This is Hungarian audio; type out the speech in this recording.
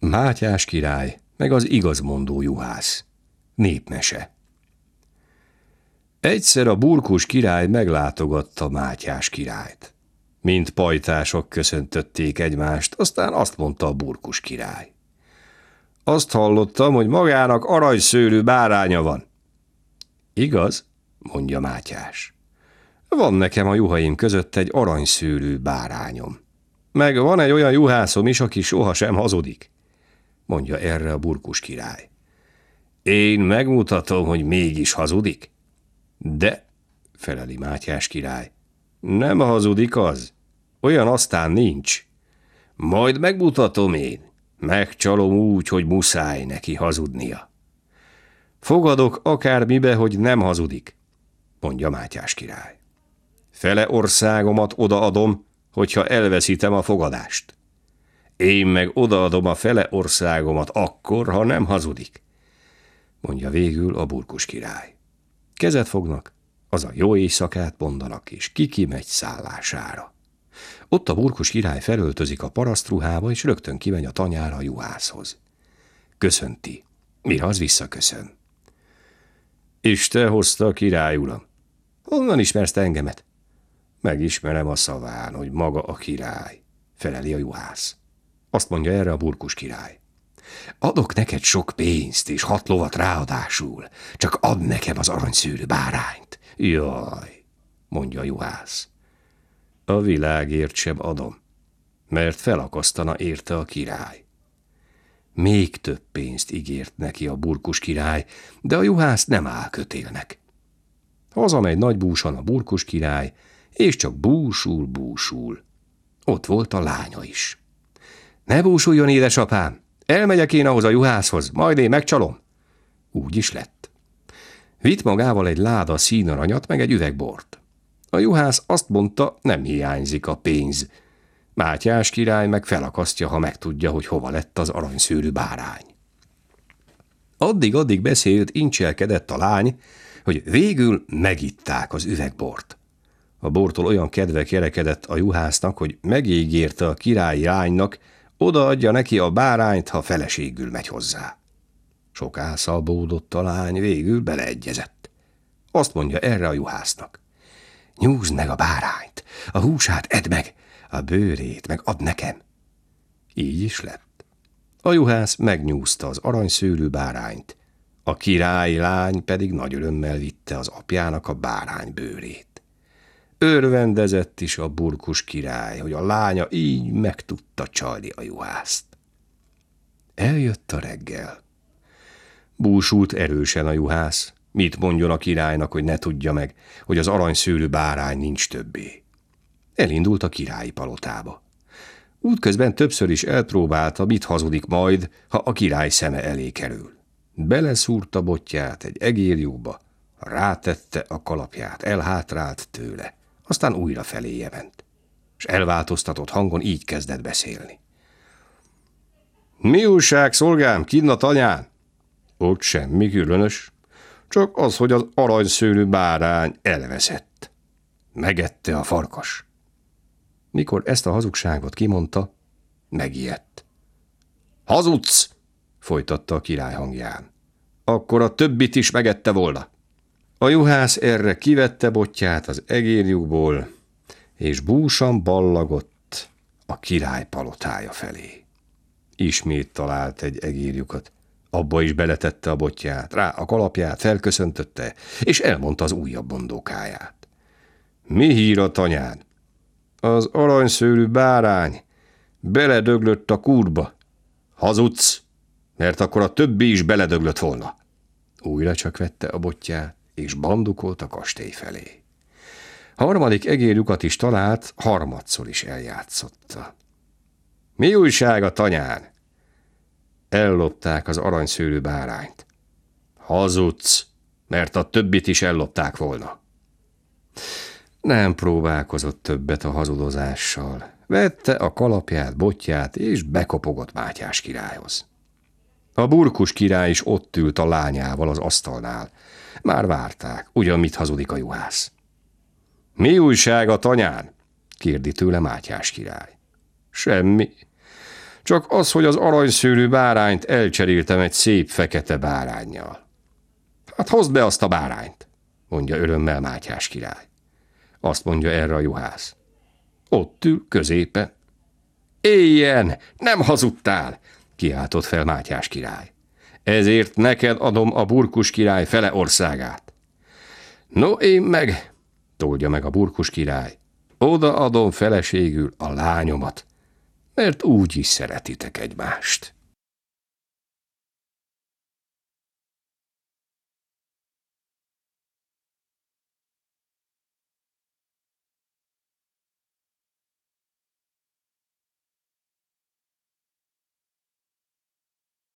Mátyás király, meg az igazmondó juhász. Népmese. Egyszer a burkus király meglátogatta Mátyás királyt. Mint pajtások köszöntötték egymást, aztán azt mondta a burkus király. Azt hallottam, hogy magának aranyszőrű báránya van. Igaz, mondja Mátyás. Van nekem a juhaim között egy aranyszőrű bárányom. Meg van egy olyan juhászom is, aki sohasem hazudik, mondja erre a burkus király. Én megmutatom, hogy mégis hazudik. De, feleli Mátyás király, nem hazudik az, olyan aztán nincs. Majd megmutatom én, megcsalom úgy, hogy muszáj neki hazudnia. Fogadok akármibe, hogy nem hazudik, mondja Mátyás király. Fele országomat odaadom, hogyha elveszítem a fogadást. Én meg odaadom a fele országomat akkor, ha nem hazudik, mondja végül a burkus király. Kezet fognak, az a jó éjszakát mondanak, és ki megy szállására. Ott a burkus király felöltözik a parasztruhába, és rögtön kimegy a tanyára a juhászhoz. Köszönti, mire az visszaköszön. Isten hozta, király uram. Honnan ismersz te engemet? Megismerem a szaván, hogy maga a király, feleli a juhász. Azt mondja erre a burkus király. Adok neked sok pénzt és 6 lovat ráadásul, csak add nekem az aranyszőrű bárányt. Jaj, mondja a juhász. A világért sem adom, mert felakasztana érte a király. Még több pénzt ígért neki a burkus király, de a juhász nem áll kötélnek. Hazamegy nagy búsan a burkus király, és csak búsul. Ott volt a lánya is. Ne búsuljon, édesapám! Elmegyek én ahhoz a juhászhoz, majd én megcsalom. Úgy is lett. Vitt magával egy láda színaranyat, meg egy üvegbort. A juhász azt mondta, nem hiányzik a pénz. Mátyás király meg felakasztja, ha megtudja, hogy hova lett az aranyszőrű bárány. Addig beszélt, incselkedett a lány, hogy végül megitták az üvegbort. A bortól olyan kedve kerekedett a juhásznak, hogy megígérte a királyi lánynak, odaadja neki a bárányt, ha feleségül megy hozzá. Soká szabódott a lány, végül beleegyezett. Azt mondja erre a juhásznak. Nyúzd meg a bárányt, a húsát edd meg, a bőrét meg add nekem. Így is lett. A juhász megnyúzta az aranyszőrű bárányt, a királyi lány pedig nagy örömmel vitte az apjának a bárány bőrét. Örvendezett is a burkus király, hogy a lánya így meg tudta csalni a juhászt. Eljött a reggel. Búsult erősen a juhász. Mit mondjon a királynak, hogy ne tudja meg, hogy az aranyszőrű bárány nincs többé. Elindult a királyi palotába. Útközben többször is elpróbálta, mit hazudik majd, ha a király szeme elé kerül. Beleszúrta botját egy egérjúba, rátette a kalapját, elhátrált tőle, aztán újra feléje ment, és elváltoztatott hangon így kezdett beszélni. Mi újság, szolgám, kinn a tanyán? Ott semmi különös, csak az, hogy az aranyszőrű bárány elveszett. Megette a farkas. Mikor ezt a hazugságot kimondta, megijedt. Hazudsz! folytatta a király hangján. Akkor a többit is megette volna. A juhász erre kivette botját az egérjukból, és búsan ballagott a király palotája felé. Ismét talált egy egérjukat, abba is beletette a botját, rá a kalapját felköszöntötte, és elmondta az újabb mondókáját. Mi hír a tanyán? Az aranyszőrű bárány beledöglött a kútba. Hazudsz, mert akkor a többi is beledöglött volna. Újra csak vette a botját, és bandukolt a kastély felé. Harmadik egérjukat is talált, harmadszor is eljátszotta. Mi újság a tanyán? Ellopták az aranyszőrű bárányt. Hazudsz, mert a többit is ellopták volna. Nem próbálkozott többet a hazudozással. Vette a kalapját, botját, és bekopogott Mátyás királyhoz. A burkus király is ott ült a lányával az asztalnál. Már várták, ugyan mit hazudik a juhász. Mi újság a tanyán? kérdi tőle Mátyás király. Semmi. csak az, hogy az aranyszőrű bárányt elcseréltem egy szép fekete báránnyal. Hát hozd be azt a bárányt, mondja örömmel Mátyás király. Azt mondja erre a juhász. Ott ül középen. Éljen, nem hazudtál, kiáltott fel Mátyás király. Ezért neked adom a burkus király fele országát. No, én meg, toldja meg a burkus király, oda adom feleségül a lányomat, mert úgy is szeretitek egymást.